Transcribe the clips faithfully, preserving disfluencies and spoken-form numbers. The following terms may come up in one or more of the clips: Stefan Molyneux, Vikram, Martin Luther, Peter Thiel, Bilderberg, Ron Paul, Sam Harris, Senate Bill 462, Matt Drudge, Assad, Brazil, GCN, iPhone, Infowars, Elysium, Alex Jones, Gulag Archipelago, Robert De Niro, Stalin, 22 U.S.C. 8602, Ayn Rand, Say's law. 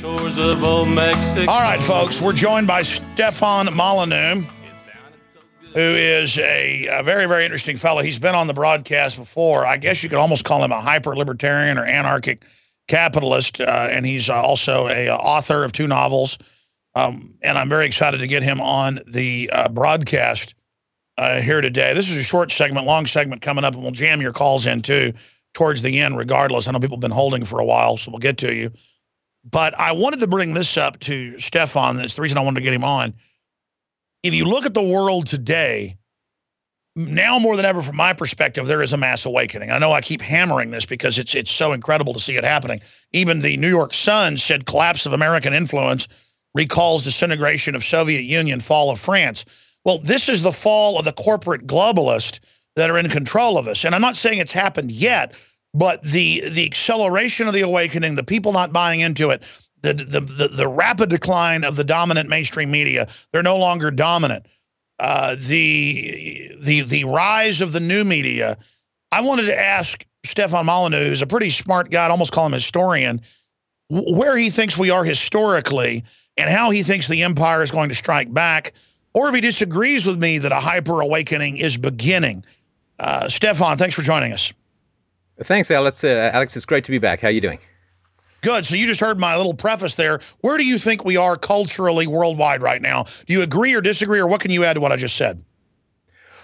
shores of old Mexico. All right, folks, we're joined by Stefan Molyneux, who is a, a very, very interesting fellow. He's been on the broadcast before. I guess you could almost call him a hyper-libertarian or anarchic capitalist, uh, and he's also a author of two novels. Um, and I'm very excited to get him on the uh, broadcast uh, here today. This is a short segment, long segment coming up, and we'll jam your calls in, too, towards the end regardless. I know people have been holding for a while, so we'll get to you. But I wanted to bring this up to Stefan. That's the reason I wanted to get him on. If you look at the world today, now more than ever, from my perspective, there is a mass awakening. I know I keep hammering this because it's it's so incredible to see it happening. Even the New York Sun said collapse of American influence recalls disintegration of Soviet Union, fall of France. Well, this is the fall of the corporate globalists that are in control of us. And I'm not saying it's happened yet, but the the acceleration of the awakening, the people not buying into it, The, the the the rapid decline of the dominant mainstream media, they're no longer dominant. Uh, the the the rise of the new media. I wanted to ask Stefan Molyneux, who's a pretty smart guy, I'd almost call him a historian, where he thinks we are historically and how he thinks the empire is going to strike back, or if he disagrees with me that a hyper awakening is beginning. Uh, Stefan, thanks for joining us. Thanks, Alex. Uh, Alex, it's great to be back. How are you doing? Good. So you just heard my little preface there. Where do you think we are culturally worldwide right now? Do you agree or disagree, or what can you add to what I just said?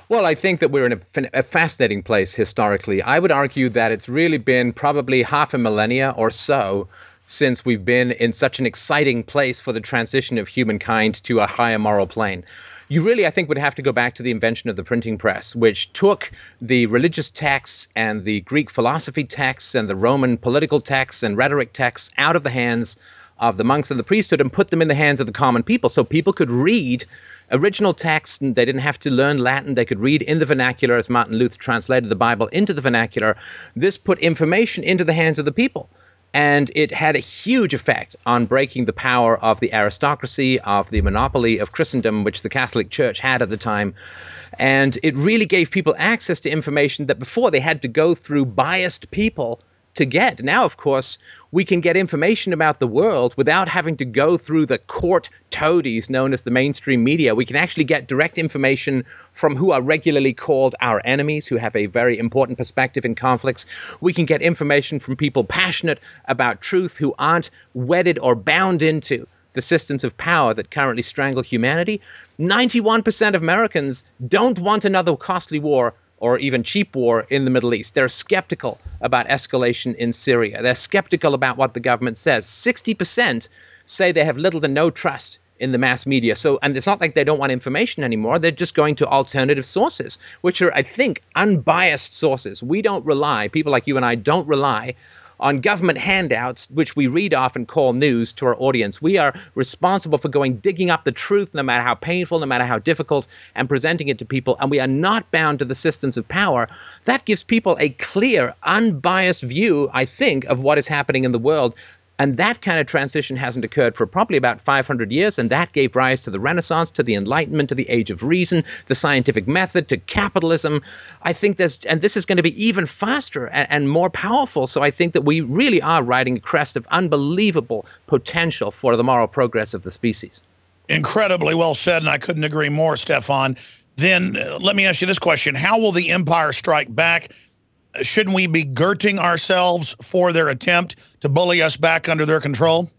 Well, I think that we're in a, a fascinating place historically. I would argue that it's really been probably half a millennia or so since we've been in such an exciting place for the transition of humankind to a higher moral plane. You really, I think, would have to go back to the invention of the printing press, which took the religious texts and the Greek philosophy texts and the Roman political texts and rhetoric texts out of the hands of the monks and the priesthood and put them in the hands of the common people, so people could read original texts and they didn't have to learn Latin. They could read in the vernacular, as Martin Luther translated the Bible into the vernacular. This put information into the hands of the people. And it had a huge effect on breaking the power of the aristocracy, of the monopoly of Christendom, which the Catholic Church had at the time. And it really gave people access to information that before they had to go through biased people to get. Now, of course, we can get information about the world without having to go through the court toadies known as the mainstream media. We can actually get direct information from who are regularly called our enemies, who have a very important perspective in conflicts. We can get information from people passionate about truth who aren't wedded or bound into the systems of power that currently strangle humanity. ninety-one percent of Americans don't want another costly war or even cheap war in the Middle East. They're skeptical about escalation in Syria. They're skeptical about what the government says. sixty percent say they have little to no trust in the mass media. So, and it's not like they don't want information anymore. They're just going to alternative sources, which are, I think, unbiased sources. We don't rely, people like you and I don't rely on government handouts, which we read off and call news to our audience. We are responsible for going digging up the truth, no matter how painful, no matter how difficult, and presenting it to people. And we are not bound to the systems of power. That gives people a clear, unbiased view, I think, of what is happening in the world. And that kind of transition hasn't occurred for probably about five hundred years, and that gave rise to the Renaissance, to the Enlightenment, to the Age of Reason, the scientific method, to capitalism. I think there's, and this is going to be even faster and, and more powerful, so I think that we really are riding a crest of unbelievable potential for the moral progress of the species. Incredibly well said, and I couldn't agree more, Stefan. Then uh, let me ask you this question. How will the empire strike back? Shouldn't we be girding ourselves for their attempt to bully us back under their control?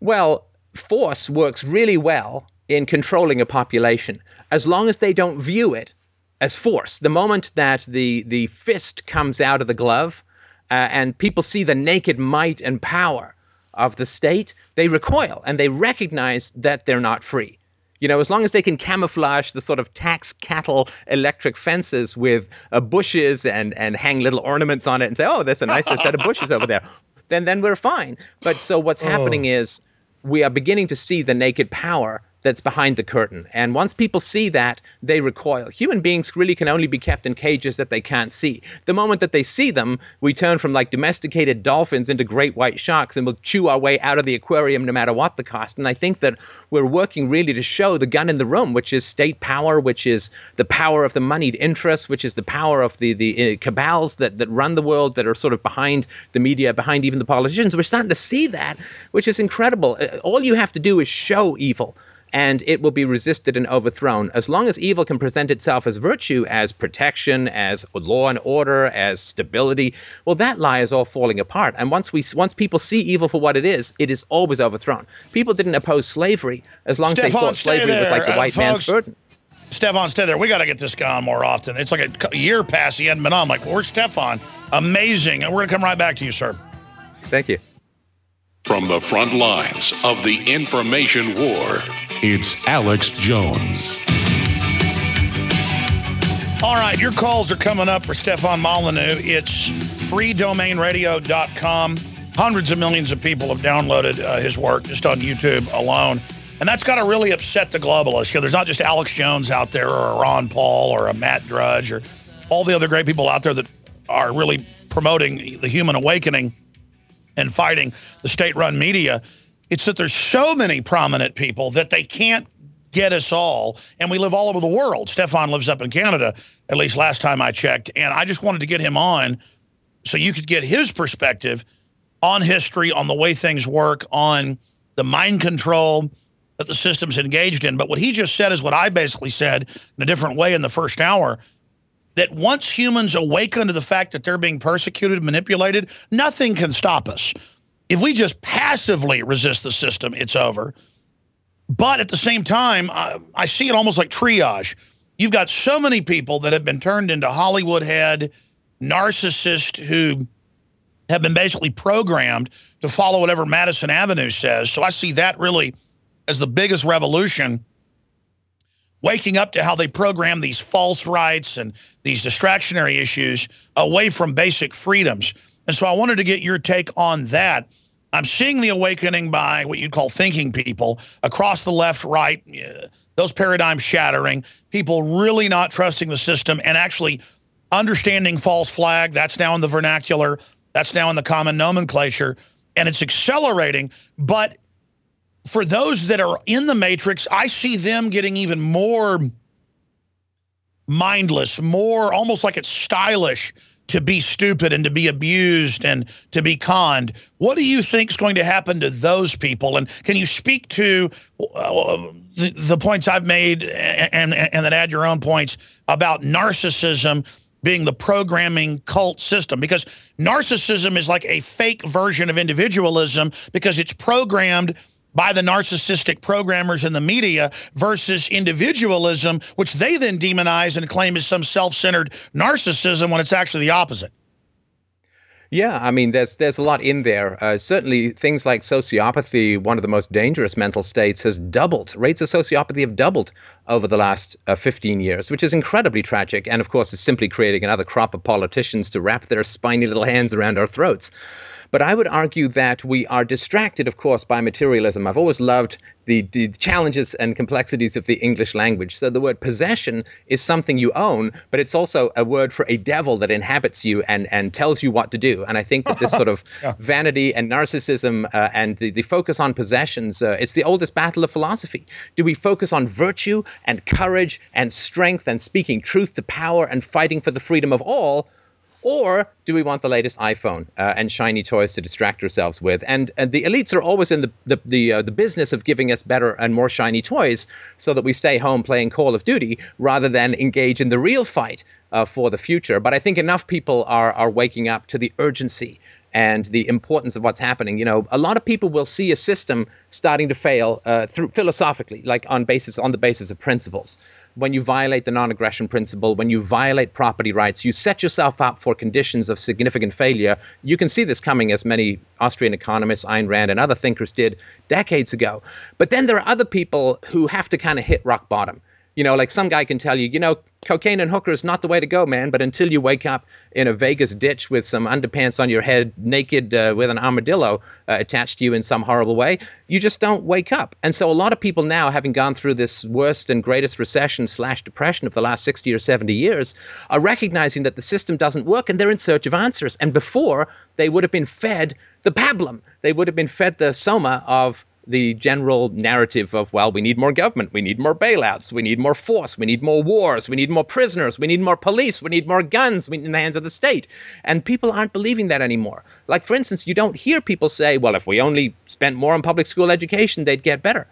Well, force works really well in controlling a population, as long as they don't view it as force. The moment that the, the fist comes out of the glove uh, and people see the naked might and power of the state, they recoil and they recognize that they're not free. You know, as long as they can camouflage the sort of tax cattle electric fences with uh, bushes and, and hang little ornaments on it and say, oh, there's a nicer set of bushes over there, then then we're fine. But so what's happening oh. is we are beginning to see the naked power that's behind the curtain. And once people see that, they recoil. Human beings really can only be kept in cages that they can't see. The moment that they see them, we turn from like domesticated dolphins into great white sharks, and we'll chew our way out of the aquarium no matter what the cost. And I think that we're working really to show the gun in the room, which is state power, which is the power of the moneyed interests, which is the power of the, the uh, cabals that, that run the world, that are sort of behind the media, behind even the politicians. We're starting to see that, which is incredible. All you have to do is show evil, and it will be resisted and overthrown. As long as evil can present itself as virtue, as protection, as law and order, as stability, well, that lie is all falling apart. And once we, once people see evil for what it is, it is always overthrown. People didn't oppose slavery as long as Stefan, they thought slavery there. was like the white uh, man's folks, burden. Stefan, stay there. We got to get this guy on more often. It's like a year past he hadn't been on. I'm like, well, where's Stefan? Amazing. And we're going to come right back to you, sir. Thank you. From the front lines of the information war, it's Alex Jones. All right, your calls are coming up for Stefan Molyneux. It's free domain radio dot com. Hundreds of millions of people have downloaded uh, his work just on YouTube alone. And that's got to really upset the globalists. You know, there's not just Alex Jones out there or a Ron Paul or a Matt Drudge or all the other great people out there that are really promoting the human awakening and fighting the state-run media. It's that there's so many prominent people that they can't get us all, and we live all over the world. Stefan lives up in Canada, at least last time I checked, and I just wanted to get him on so you could get his perspective on history, on the way things work, on the mind control that the system's engaged in. But what he just said is what I basically said in a different way in the first hour, that once humans awaken to the fact that they're being persecuted, manipulated, nothing can stop us. If we just passively resist the system, it's over. But at the same time, I, I see it almost like triage. You've got so many people that have been turned into Hollywood head narcissists who have been basically programmed to follow whatever Madison Avenue says. So I see that really as the biggest revolution, waking up to how they program these false rights and these distractionary issues away from basic freedoms. And so I wanted to get your take on that. I'm seeing the awakening by what you'd call thinking people across the left, right, those paradigms shattering, people really not trusting the system and actually understanding false flag. That's now in the vernacular. That's now in the common nomenclature. And it's accelerating. But for those that are in the matrix, I see them getting even more mindless, more almost like it's stylish to be stupid and to be abused and to be conned. What do you think is going to happen to those people? And can you speak to uh, the, the points I've made and, and, and then add your own points about narcissism being the programming cult system? Because narcissism is like a fake version of individualism because it's programmed by the narcissistic programmers in the media versus individualism, which they then demonize and claim is some self-centered narcissism when it's actually the opposite. Yeah, I mean, there's there's a lot in there. Uh, certainly, things like sociopathy, one of the most dangerous mental states, has doubled. Rates of sociopathy have doubled over the last uh, fifteen years, which is incredibly tragic. And of course, it's simply creating another crop of politicians to wrap their spiny little hands around our throats. But I would argue that we are distracted, of course, by materialism. I've always loved the, the challenges and complexities of the English language. So the word possession is something you own, but it's also a word for a devil that inhabits you and, and tells you what to do. And I think that this sort of yeah. vanity and narcissism uh, and the, the focus on possessions, uh, it's the oldest battle of philosophy. Do we focus on virtue and courage and strength and speaking truth to power and fighting for the freedom of all? Or do we want the latest iPhone uh, and shiny toys to distract ourselves with? And, and the elites are always in the the the, uh, the business of giving us better and more shiny toys so that we stay home playing Call of Duty rather than engage in the real fight uh, for the future. But I think enough people are are waking up to the urgency and the importance of what's happening. You know, a lot of people will see a system starting to fail uh, through philosophically, like on basis on the basis of principles. When you violate the non-aggression principle, when you violate property rights, you set yourself up for conditions of significant failure. You can see this coming, as many Austrian economists, Ayn Rand, and other thinkers did decades ago. But then there are other people who have to kind of hit rock bottom. You know, like some guy can tell you, you know, cocaine and hooker is not the way to go, man. But until you wake up in a Vegas ditch with some underpants on your head, naked uh, with an armadillo uh, attached to you in some horrible way, you just don't wake up. And so a lot of people now, having gone through this worst and greatest recession slash depression of the last sixty or seventy years, are recognizing that the system doesn't work and they're in search of answers. And before, they would have been fed the pablum. They would have been fed the soma of the general narrative of, well, we need more government, we need more bailouts, we need more force, we need more wars, we need more prisoners, we need more police, we need more guns in the hands of the state. And people aren't believing that anymore. Like, for instance, you don't hear people say, well, if we only spent more on public school education, they'd get better.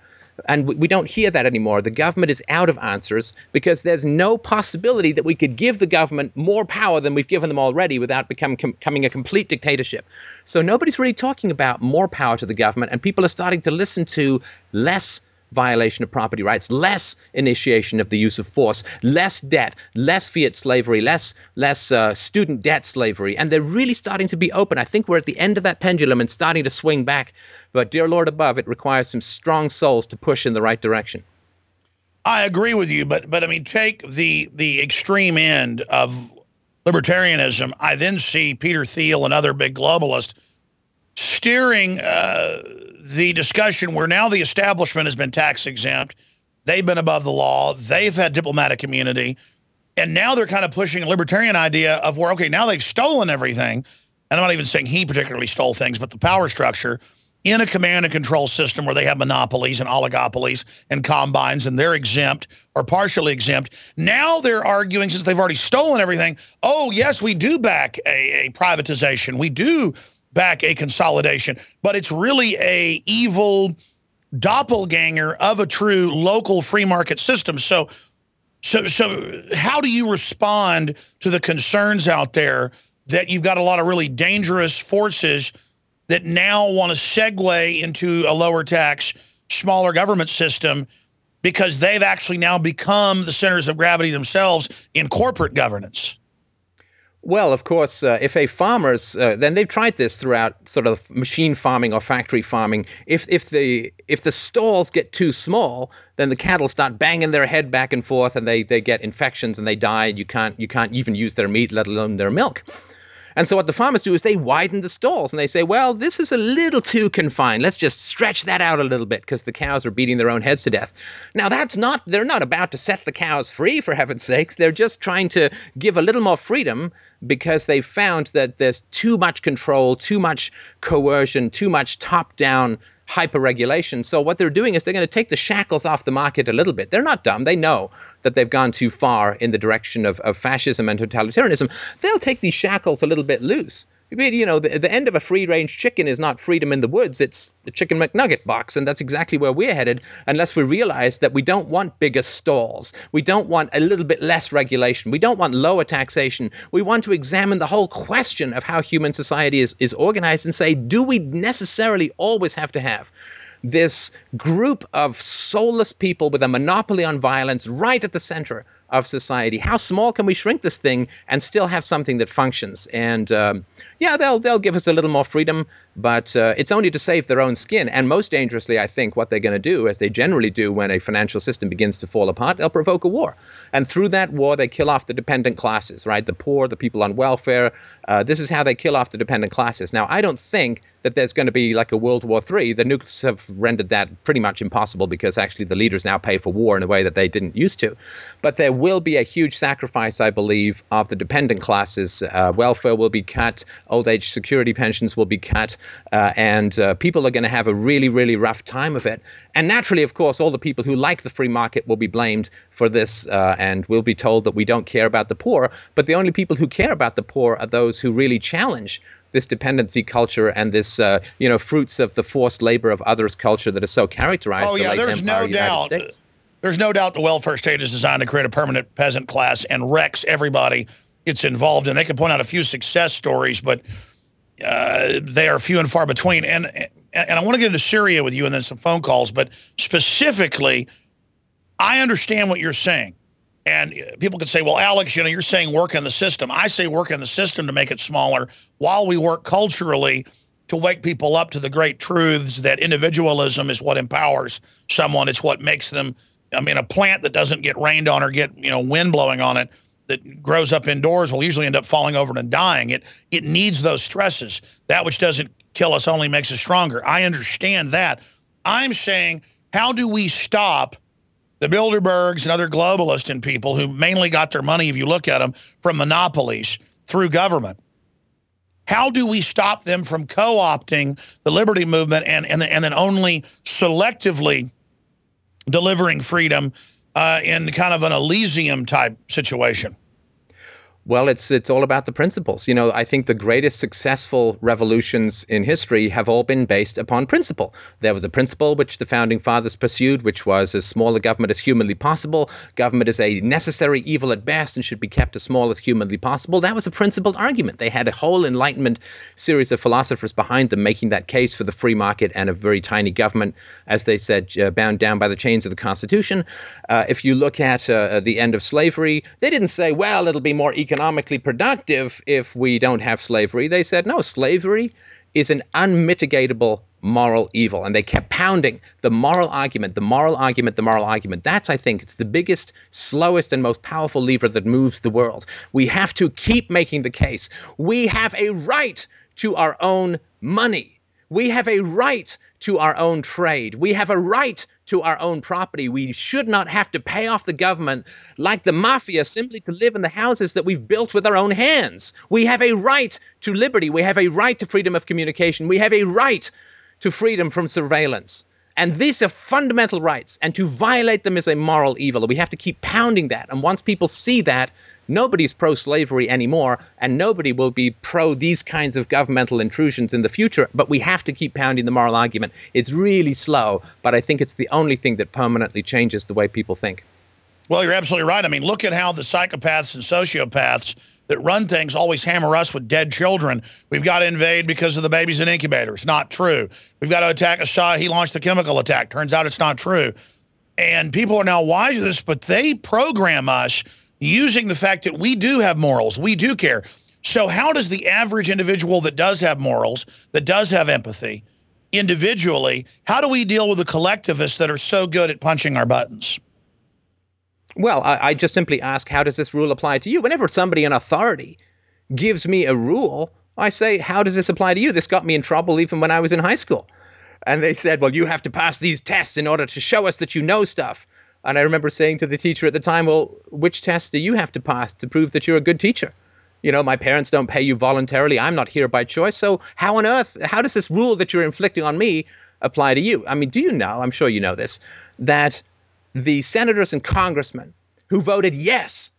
And we don't hear that anymore. The government is out of answers because there's no possibility that we could give the government more power than we've given them already without becoming com- becoming a complete dictatorship. So nobody's really talking about more power to the government, and people are starting to listen to less violation of property rights, less initiation of the use of force, less debt, less fiat slavery, less less uh, student debt slavery, and they're really starting to be open. I think we're at the end of that pendulum and starting to swing back. But dear Lord above, it requires some strong souls to push in the right direction. I agree with you, but but I mean, take the the extreme end of libertarianism. I then see Peter Thiel and other big globalists steering Uh, the discussion where now the establishment has been tax exempt, they've been above the law, they've had diplomatic immunity, and now they're kind of pushing a libertarian idea of where, okay, now they've stolen everything, and I'm not even saying he particularly stole things, but the power structure in a command and control system where they have monopolies and oligopolies and combines, and they're exempt or partially exempt. Now they're arguing, since they've already stolen everything, oh, yes, we do back a, a privatization, we do back a consolidation, but it's really a evil doppelganger of a true local free market system. So, so, so how do you respond to the concerns out there that you've got a lot of really dangerous forces that now want to segue into a lower tax, smaller government system because they've actually now become the centers of gravity themselves in corporate governance? Well, of course, uh, if a farmer's, uh, then they've tried this throughout sort of machine farming or factory farming. If if the if the stalls get too small, then the cattle start banging their head back and forth, and they they get infections and they die, and you can't you can't even use their meat, let alone their milk. And so what the farmers do is they widen the stalls and they say, well, this is a little too confined. Let's just stretch that out a little bit because the cows are beating their own heads to death. Now, that's not they're not about to set the cows free, for heaven's sakes. They're just trying to give a little more freedom because they've found that there's too much control, too much coercion, too much top-down hyper-regulation. So what they're doing is they're going to take the shackles off the market a little bit. They're not dumb. They know that they've gone too far in the direction of, of fascism and totalitarianism. They'll take these shackles a little bit loose. You know, the, the end of a free-range chicken is not freedom in the woods. It's the Chicken McNugget box, and that's exactly where we're headed unless we realize that we don't want bigger stalls. We don't want a little bit less regulation. We don't want lower taxation. We want to examine the whole question of how human society is, is organized and say, do we necessarily always have to have this group of soulless people with a monopoly on violence right at the center of society? How small can we shrink this thing and still have something that functions? And um, yeah, they'll they'll give us a little more freedom, but uh, it's only to save their own skin. And most dangerously, I think what they're going to do, as they generally do when a financial system begins to fall apart, they'll provoke a war. And through that war, they kill off the dependent classes, right? The poor, the people on welfare. Uh, this is how they kill off the dependent classes. Now, I don't think that there's going to be like a World War Three. The nukes have rendered that pretty much impossible because actually the leaders now pay for war in a way that they didn't used to. But there will be a huge sacrifice, I believe, of the dependent classes. Uh, welfare will be cut, old age security pensions will be cut, uh, and uh, people are going to have a really, really rough time of it. And naturally, of course, all the people who like the free market will be blamed for this uh, and will be told that we don't care about the poor. But the only people who care about the poor are those who really challenge this dependency culture and this, uh, you know, fruits of the forced labor of others culture that is so characterized. Oh, yeah, the late there's Empire, no doubt. States. There's no doubt the welfare state is designed to create a permanent peasant class and wrecks everybody it's involved in. They can point out a few success stories, but uh, they are few and far between. And, and I want to get into Syria with you and then some phone calls, but specifically, I understand what you're saying. And people could say, well, Alex, you know, you're saying work in the system. I say work in the system to make it smaller while we work culturally to wake people up to the great truths that individualism is what empowers someone. It's what makes them I mean, a plant that doesn't get rained on or get, you know, wind blowing on it, that grows up indoors will usually end up falling over and dying. It it needs those stresses. That which doesn't kill us only makes us stronger. I understand that. I'm saying, how do we stop the Bilderbergs and other globalists and people who mainly got their money, if you look at them, from monopolies through government? How do we stop them from co-opting the liberty movement and, and, and then only selectively delivering freedom Uh, in kind of an Elysium type situation? Well, it's it's all about the principles. You know, I think the greatest successful revolutions in history have all been based upon principle. There was a principle which the founding fathers pursued, which was as small a government as humanly possible. Government is a necessary evil at best and should be kept as small as humanly possible. That was a principled argument. They had a whole Enlightenment series of philosophers behind them making that case for the free market and a very tiny government, as they said, uh, bound down by the chains of the Constitution. Uh, if you look at uh, the end of slavery, they didn't say, well, it'll be more economic. economically productive if we don't have slavery. They said, no, slavery is an unmitigatable moral evil. And they kept pounding the moral argument, the moral argument, the moral argument. That's, I think, it's the biggest, slowest, and most powerful lever that moves the world. We have to keep making the case. We have a right to our own money. We have a right to our own trade. We have a right to our own property. We should not have to pay off the government like the mafia simply to live in the houses that we've built with our own hands. We have a right to liberty. We have a right to freedom of communication. We have a right to freedom from surveillance. And these are fundamental rights, and to violate them is a moral evil. We have to keep pounding that. And once people see that, nobody's pro-slavery anymore, and nobody will be pro these kinds of governmental intrusions in the future. But we have to keep pounding the moral argument. It's really slow, but I think it's the only thing that permanently changes the way people think. Well, you're absolutely right. I mean, look at how the psychopaths and sociopaths that run things always hammer us with dead children. We've got to invade because of the babies in incubators. Not true. We've got to attack Assad. He launched the chemical attack. Turns out it's not true. And people are now wise to this, but they program us using the fact that we do have morals. We do care. So how does the average individual that does have morals, that does have empathy, individually, how do we deal with the collectivists that are so good at punching our buttons? Well, I, I just simply ask, how does this rule apply to you? Whenever somebody in authority gives me a rule, I say, how does this apply to you? This got me in trouble even when I was in high school. And they said, well, you have to pass these tests in order to show us that you know stuff. And I remember saying to the teacher at the time, well, which tests do you have to pass to prove that you're a good teacher? You know, my parents don't pay you voluntarily. I'm not here by choice. So how on earth, how does this rule that you're inflicting on me apply to you? I mean, do you know, I'm sure you know this, that the senators and congressmen who voted yes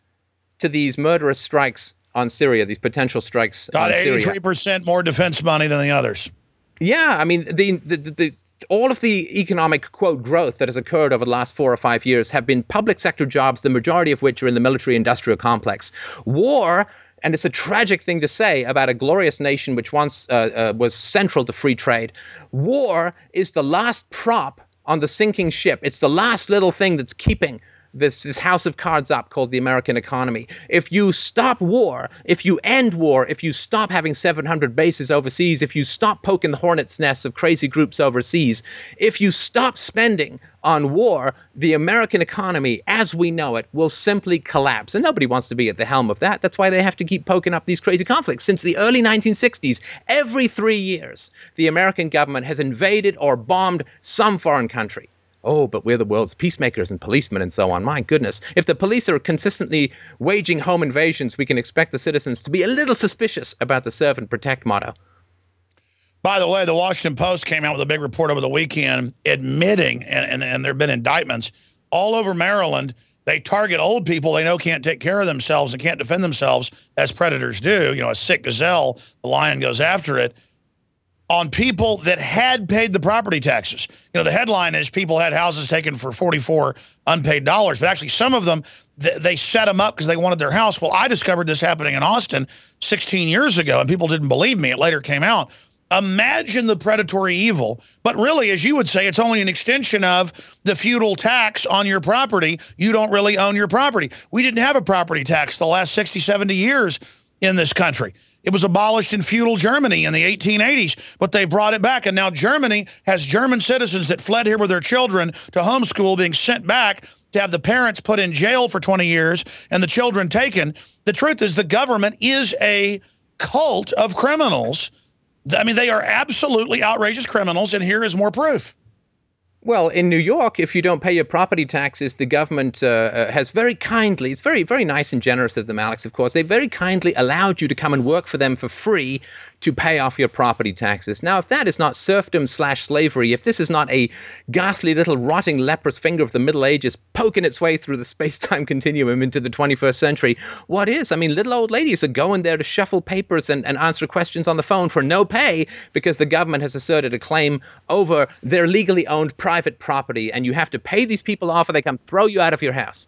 to these murderous strikes on Syria, these potential strikes on Syria. Got eighty-three percent more defense money than the others. Yeah, I mean, the, the, the, the, all of the economic, quote, growth that has occurred over the last four or five years have been public sector jobs, the majority of which are in the military-industrial complex. War, and it's a tragic thing to say about a glorious nation which once uh, uh, was central to free trade, war is the last prop on the sinking ship. It's the last little thing that's keeping this, this house of cards up called the American economy. If you stop war, if you end war, if you stop having seven hundred bases overseas, if you stop poking the hornet's nests of crazy groups overseas, if you stop spending on war, the American economy, as we know it, will simply collapse. And nobody wants to be at the helm of that. That's why they have to keep poking up these crazy conflicts. Since the early nineteen sixties, every three years, the American government has invaded or bombed some foreign country. Oh, but we're the world's peacemakers and policemen and so on. My goodness. If the police are consistently waging home invasions, we can expect the citizens to be a little suspicious about the serve and protect motto. By the way, the Washington Post came out with a big report over the weekend admitting, and, and, and there have been indictments, all over Maryland, they target old people they know can't take care of themselves and can't defend themselves, as predators do. You know, a sick gazelle, the lion goes after it, on people that had paid the property taxes. You know, the headline is people had houses taken for forty-four unpaid dollars, but actually some of them, th they set them up because they wanted their house. Well, I discovered this happening in Austin sixteen years ago, and people didn't believe me. It later came out. Imagine the predatory evil, but really, as you would say, it's only an extension of the feudal tax on your property. You don't really own your property. We didn't have a property tax the last sixty, seventy years. in this country. It was abolished in feudal Germany in the eighteen eighties, but they brought it back. And now Germany has German citizens that fled here with their children to homeschool being sent back to have the parents put in jail for twenty years and the children taken. The truth is the government is a cult of criminals. I mean, they are absolutely outrageous criminals, and here is more proof. Well, in New York, if you don't pay your property taxes, the government uh, has very kindly, it's very, very nice and generous of them, Alex, of course, they very kindly allowed you to come and work for them for free to pay off your property taxes. Now, if that is not serfdom slash slavery, if this is not a ghastly little rotting leprous finger of the Middle Ages poking its way through the space-time continuum into the twenty-first century, what is? I mean, little old ladies are going there to shuffle papers and, and answer questions on the phone for no pay because the government has asserted a claim over their legally owned property. Private property, and you have to pay these people off or they come throw you out of your house.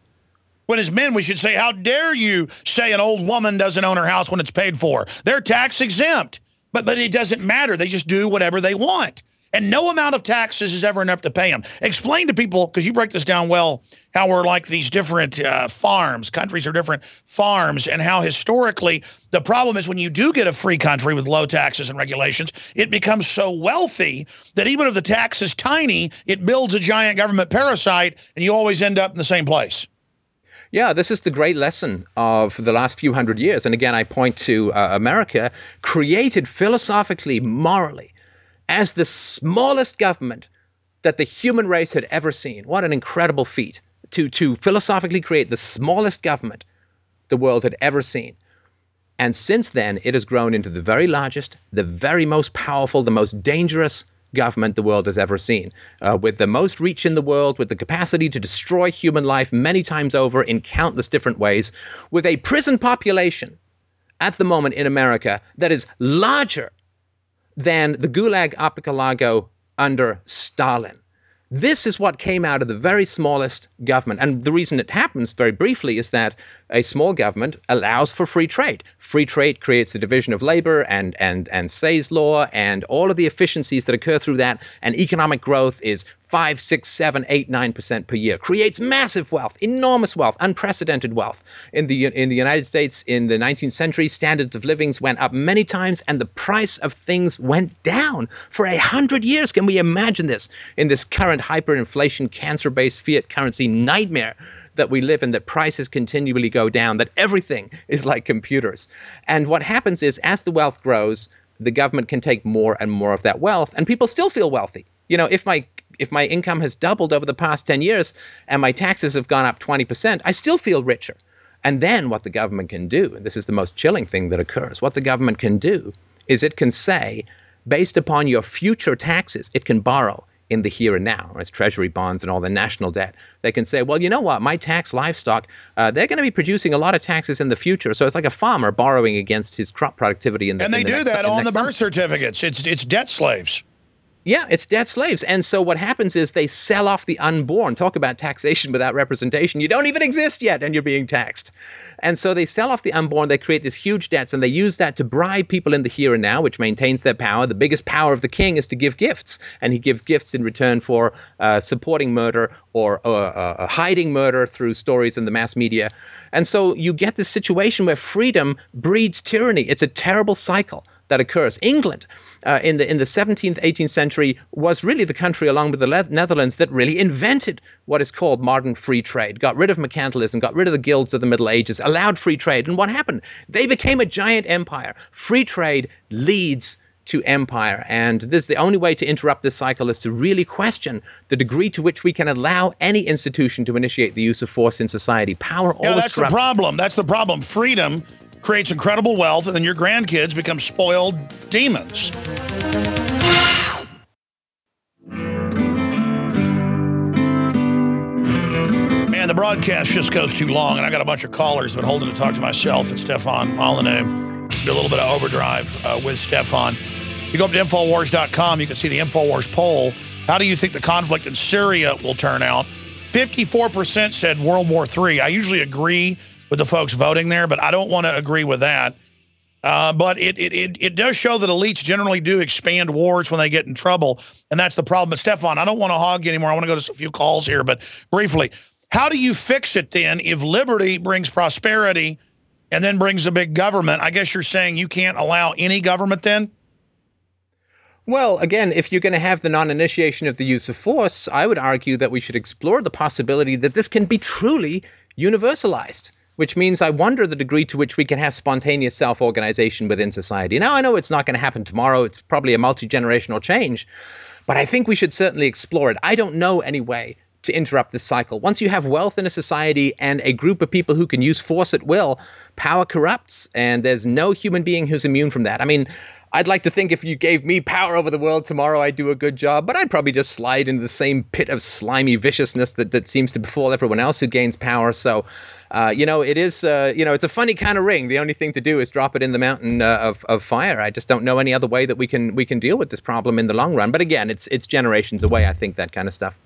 When as men, we should say, how dare you say an old woman doesn't own her house when it's paid for? They're tax exempt, but, but it doesn't matter. They just do whatever they want. And no amount of taxes is ever enough to pay them. Explain to people, because you break this down well, how we're like these different uh, farms. Countries are different farms, and how historically the problem is when you do get a free country with low taxes and regulations, it becomes so wealthy that even if the tax is tiny, it builds a giant government parasite, and you always end up in the same place. Yeah, this is the great lesson of the last few hundred years. And again, I point to uh, America, created philosophically, morally, as the smallest government that the human race had ever seen. What an incredible feat to, to philosophically create the smallest government the world had ever seen. And since then, it has grown into the very largest, the very most powerful, the most dangerous government the world has ever seen, uh, with the most reach in the world, with the capacity to destroy human life many times over in countless different ways, with a prison population at the moment in America that is larger than the Gulag Archipelago under Stalin. This is what came out of the very smallest government. And the reason it happens, very briefly, is that a small government allows for free trade. Free trade creates the division of labor and and and Say's law and all of the efficiencies that occur through that. And economic growth is five, six, seven, eight, nine percent per year. Creates massive wealth, enormous wealth, unprecedented wealth. In the in the United States in the nineteenth century, standards of livings went up many times, and the price of things went down for a hundred years. Can we imagine this in this current hyperinflation, cancer-based fiat currency nightmare that we live in, that prices continually go down, that everything is like computers? And what happens is, as the wealth grows, the government can take more and more of that wealth, and people still feel wealthy. You know, if my If my income has doubled over the past ten years and my taxes have gone up twenty percent, I still feel richer. And then what the government can do, and this is the most chilling thing that occurs, what the government can do is it can say, based upon your future taxes, it can borrow in the here and now, as treasury bonds and all the national debt. They can say, well, you know what, my tax livestock, uh, they're going to be producing a lot of taxes in the future. So it's like a farmer borrowing against his crop productivity. In the, and they in the do next, that on the, the birth certificates. It's, it's debt slaves. Yeah, it's debt slaves. And so what happens is they sell off the unborn. Talk about taxation without representation. You don't even exist yet, and you're being taxed. And so they sell off the unborn. They create these huge debts, and they use that to bribe people in the here and now, which maintains their power. The biggest power of the king is to give gifts, and he gives gifts in return for uh, supporting murder or uh, uh, hiding murder through stories in the mass media. And so you get this situation where freedom breeds tyranny. It's a terrible cycle that occurs. England uh, in the in the seventeenth, eighteenth century was really the country, along with the Le- Netherlands, that really invented what is called modern free trade, got rid of mercantilism, got rid of the guilds of the Middle Ages, allowed free trade. And what happened? They became a giant empire. Free trade leads to empire. And this, the only way to interrupt this cycle is to really question the degree to which we can allow any institution to initiate the use of force in society. Power yeah, always corrupts. That's the problem. That's the problem. Freedom creates incredible wealth, and then your grandkids become spoiled demons. Man, the broadcast just goes too long, and I got a bunch of callers been holding to talk to myself and Stefan Molyneux. Do a little bit of overdrive uh, with Stefan. You go up to Infowars dot com, you can see the Infowars poll. How do you think the conflict in Syria will turn out? fifty-four percent said World War Three. I usually agree with the folks voting there, but I don't want to agree with that. Uh, but it, it it it does show that elites generally do expand wars when they get in trouble, and that's the problem. But Stefan, I don't want to hog you anymore. I want to go to a few calls here, but briefly, how do you fix it then if liberty brings prosperity and then brings the big government. I guess you're saying you can't allow any government then? Well, again, if you're going to have the non-initiation of the use of force, I would argue that we should explore the possibility that this can be truly universalized, which means I wonder the degree to which we can have spontaneous self-organization within society. Now, I know it's not going to happen tomorrow. It's probably a multi-generational change, but I think we should certainly explore it. I don't know any way to interrupt this cycle. Once you have wealth in a society and a group of people who can use force at will, power corrupts, and there's no human being who's immune from that. I mean, I'd like to think if you gave me power over the world tomorrow, I'd do a good job, but I'd probably just slide into the same pit of slimy viciousness that, that seems to befall everyone else who gains power. So, uh, you know, it is, uh, you know, it's a funny kind of ring. The only thing to do is drop it in the mountain uh, of, of fire. I just don't know any other way that we can we can deal with this problem in the long run. But again, it's it's generations away, I think, that kind of stuff.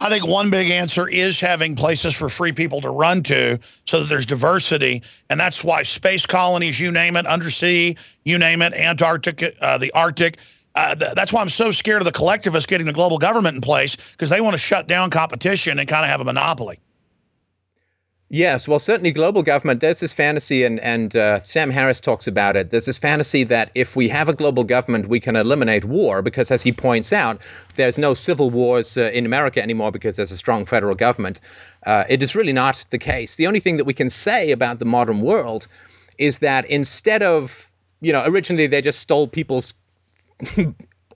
I think one big answer is having places for free people to run to so that there's diversity. And that's why space colonies, you name it, undersea, you name it, Antarctica, uh, the Arctic. Uh, th that's why I'm so scared of the collectivists getting the global government in place, because they want to shut down competition and kind of have a monopoly. Yes, well, certainly global government, there's this fantasy, and, and uh, Sam Harris talks about it, there's this fantasy that if we have a global government, we can eliminate war, because as he points out, there's no civil wars uh, in America anymore because there's a strong federal government. Uh, it is really not the case. The only thing that we can say about the modern world is that instead of, you know, originally they just stole people's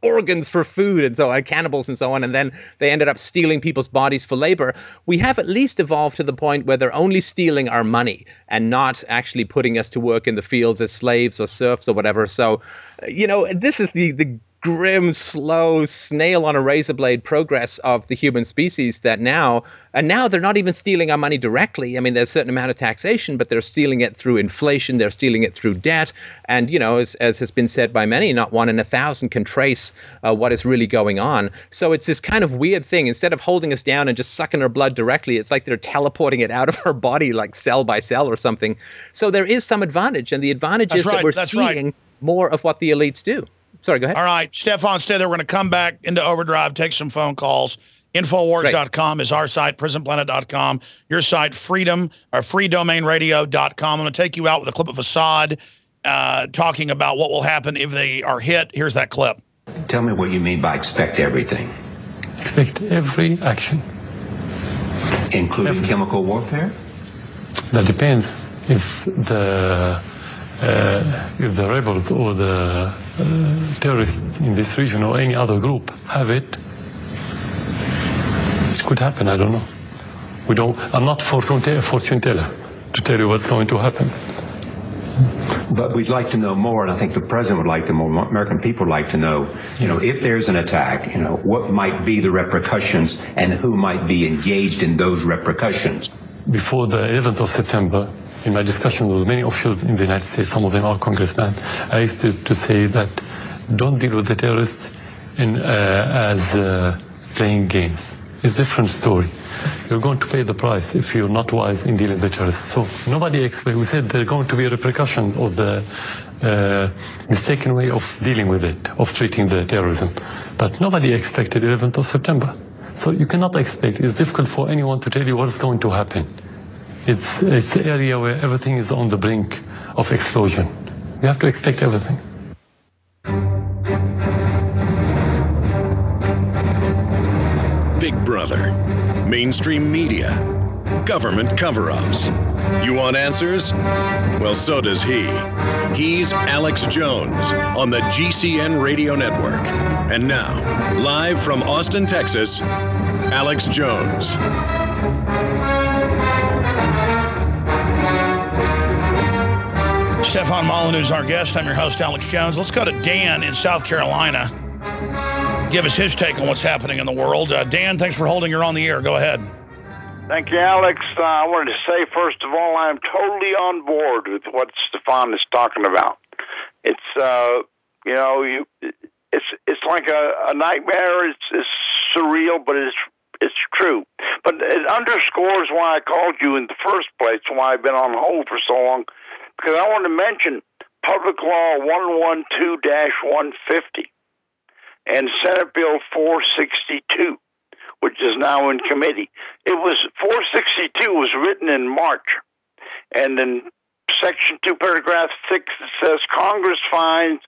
organs for food and so on, cannibals and so on, and then they ended up stealing people's bodies for labor. We have at least evolved to the point where they're only stealing our money and not actually putting us to work in the fields as slaves or serfs or whatever. So, you know, this is the the grim, slow, snail on a razor blade progress of the human species that now, and now they're not even stealing our money directly. I mean, there's a certain amount of taxation, but they're stealing it through inflation, they're stealing it through debt. And, you know, as, as has been said by many, not one in a thousand can trace uh, what is really going on. So it's this kind of weird thing. Instead of holding us down and just sucking our blood directly, it's like they're teleporting it out of our body, like cell by cell or something. So there is some advantage. And the advantage is that we're seeing more of what the elites do. Sorry, go ahead. All right, Stefan, stay there. We're going to come back into overdrive, take some phone calls. Infowars dot com is our site, prison planet dot com, your site, freedom, or free domain radio dot com. I'm going to take you out with a clip of Assad uh, talking about what will happen if they are hit. Here's that clip. Tell me what you mean by expect everything. Expect every action. Including every. Chemical warfare? That depends if the... Uh, if the rebels or the uh, terrorists in this region or any other group have it, it could happen. I don't know. We don't. I'm not fortune teller to tell you what's going to happen. But we'd like to know more, and I think the president would like to know more. American people would like to know, you know, if there's an attack, you know, what might be the repercussions and who might be engaged in those repercussions. Before the eleventh of September, in my discussion with many officials in the United States, some of them are congressmen, I used to, to say that don't deal with the terrorists in, uh, as uh, playing games. It's a different story. You're going to pay the price if you're not wise in dealing with terrorists. So nobody expects, we said there are going to be repercussions of the uh, mistaken way of dealing with it, of treating the terrorism. But nobody expected eleventh of September. So you cannot expect. It's difficult for anyone to tell you what's going to happen. It's, it's an area where everything is on the brink of explosion. You have to expect everything. Big Brother, mainstream media, government cover-ups. You want answers? Well, so does he. He's Alex Jones on the G C N Radio Network. And now, live from Austin, Texas, Alex Jones. Stefan Molyneux is our guest. I'm your host, Alex Jones. Let's go to Dan in South Carolina. Give us his take on what's happening in the world. Uh, Dan, thanks for holding. You're on the air. Go ahead. Thank you, Alex. Uh, I wanted to say, first of all, I'm totally on board with what Stefan is talking about. It's, uh, you know, you, it's it's like a, a nightmare. It's, it's surreal, but it's it's true. But it underscores why I called you in the first place, why I've been on hold for so long, because I want to mention Public Law one twelve dash one fifty and Senate Bill four sixty-two. Which is now in committee. It was four sixty-two was written in March, and then Section two, Paragraph six, it says, Congress finds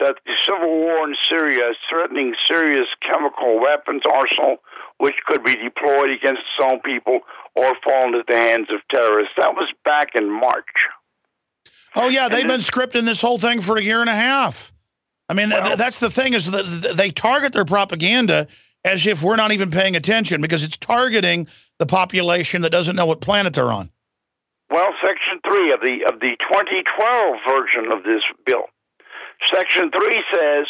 that the civil war in Syria is threatening Syria's chemical weapons arsenal, which could be deployed against its own people or fall into the hands of terrorists. That was back in March. Oh, yeah, they've been scripting this whole thing for a year and a half. I mean, well, th- that's the thing is that they target their propaganda as if we're not even paying attention because it's targeting the population that doesn't know what planet they're on. Well, Section three of the of the twenty twelve version of this bill, Section three says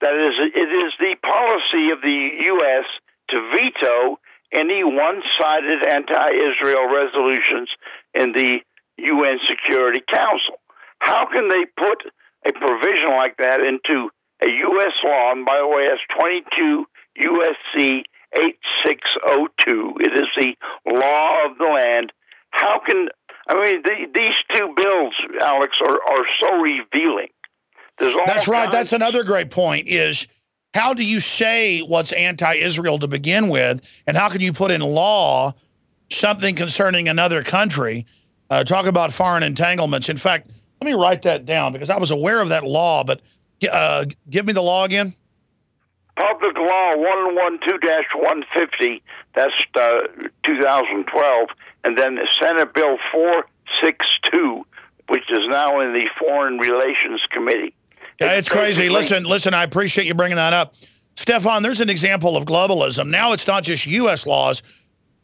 that it is, it is the policy of the U S to veto any one-sided anti-Israel resolutions in the U N Security Council. How can they put a provision like that into a U S law? And by the way, that's twenty-two U S C eighty-six oh two. It is the law of the land. How can, I mean, the, these two bills, Alex, are, are so revealing. That's right. Kinds. That's another great point is how do you say what's anti-Israel to begin with? And how can you put in law something concerning another country? Uh, talk about foreign entanglements. In fact, let me write that down because I was aware of that law, but uh, give me the law again. Public Law one twelve dash one fifty, that's uh, two thousand twelve, and then Senate Bill four sixty-two, which is now in the Foreign Relations Committee. Yeah, it's, it's crazy. Listen, listen, I appreciate you bringing that up. Stefan, there's an example of globalism. Now it's not just U S laws.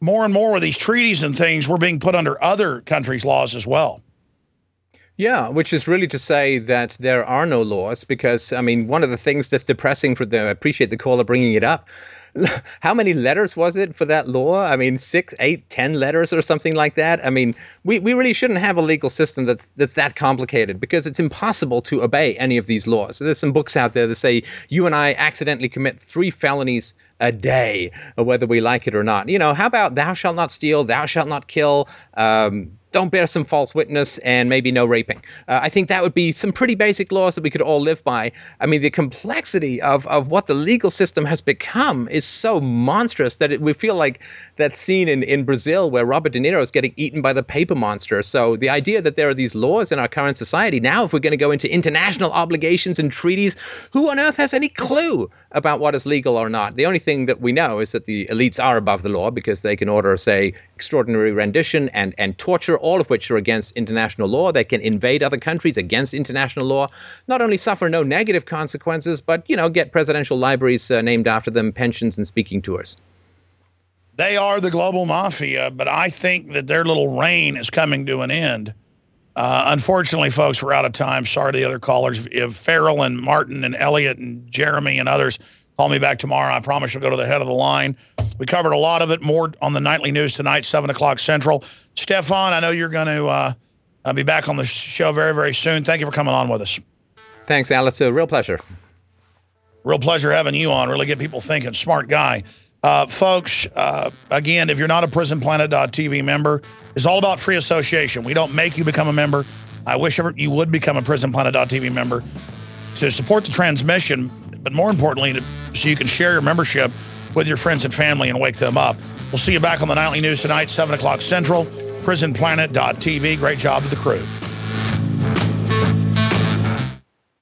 More and more with these treaties and things, we're being put under other countries' laws as well. Yeah, which is really to say that there are no laws because, I mean, one of the things that's depressing for them, I appreciate the caller bringing it up. How many letters was it for that law? I mean, six, eight, ten letters or something like that. I mean, we, we really shouldn't have a legal system that's that's that complicated because it's impossible to obey any of these laws. So there's some books out there that say you and I accidentally commit three felonies a day, whether we like it or not. You know, how about thou shalt not steal, thou shalt not kill, um, don't bear some false witness, and maybe no raping. Uh, I think that would be some pretty basic laws that we could all live by. I mean, the complexity of, of what the legal system has become is so monstrous that it, we feel like that scene in, in Brazil where Robert De Niro is getting eaten by the paper monster. So the idea that there are these laws in our current society, now if we're going to go into international obligations and treaties, who on earth has any clue about what is legal or not? The only thing that we know is that the elites are above the law because they can order, say, extraordinary rendition and, and torture, all of which are against international law. They can invade other countries against international law, not only suffer no negative consequences, but, you know, get presidential libraries uh, named after them, pensions and speaking tours. They are the global mafia, but I think that their little reign is coming to an end. Uh, unfortunately, folks, we're out of time. Sorry to the other callers. If Farrell and Martin and Elliot and Jeremy and others call me back tomorrow, I promise you'll go to the head of the line. We covered a lot of it, more on the nightly news tonight, seven o'clock Central. Stefan, I know you're going to uh, be back on the show very, very soon. Thank you for coming on with us. Thanks, Alex. A real pleasure. Real pleasure having you on. Really get people thinking. Smart guy. Uh, folks, uh, again, if you're not a prison planet dot t v member, it's all about free association. We don't make you become a member. I wish you would become a prison planet dot t v member to support the transmission, but more importantly, to, so you can share your membership with your friends and family and wake them up. We'll see you back on the Nightly News tonight, seven o'clock Central, prison planet dot t v. Great job to the crew.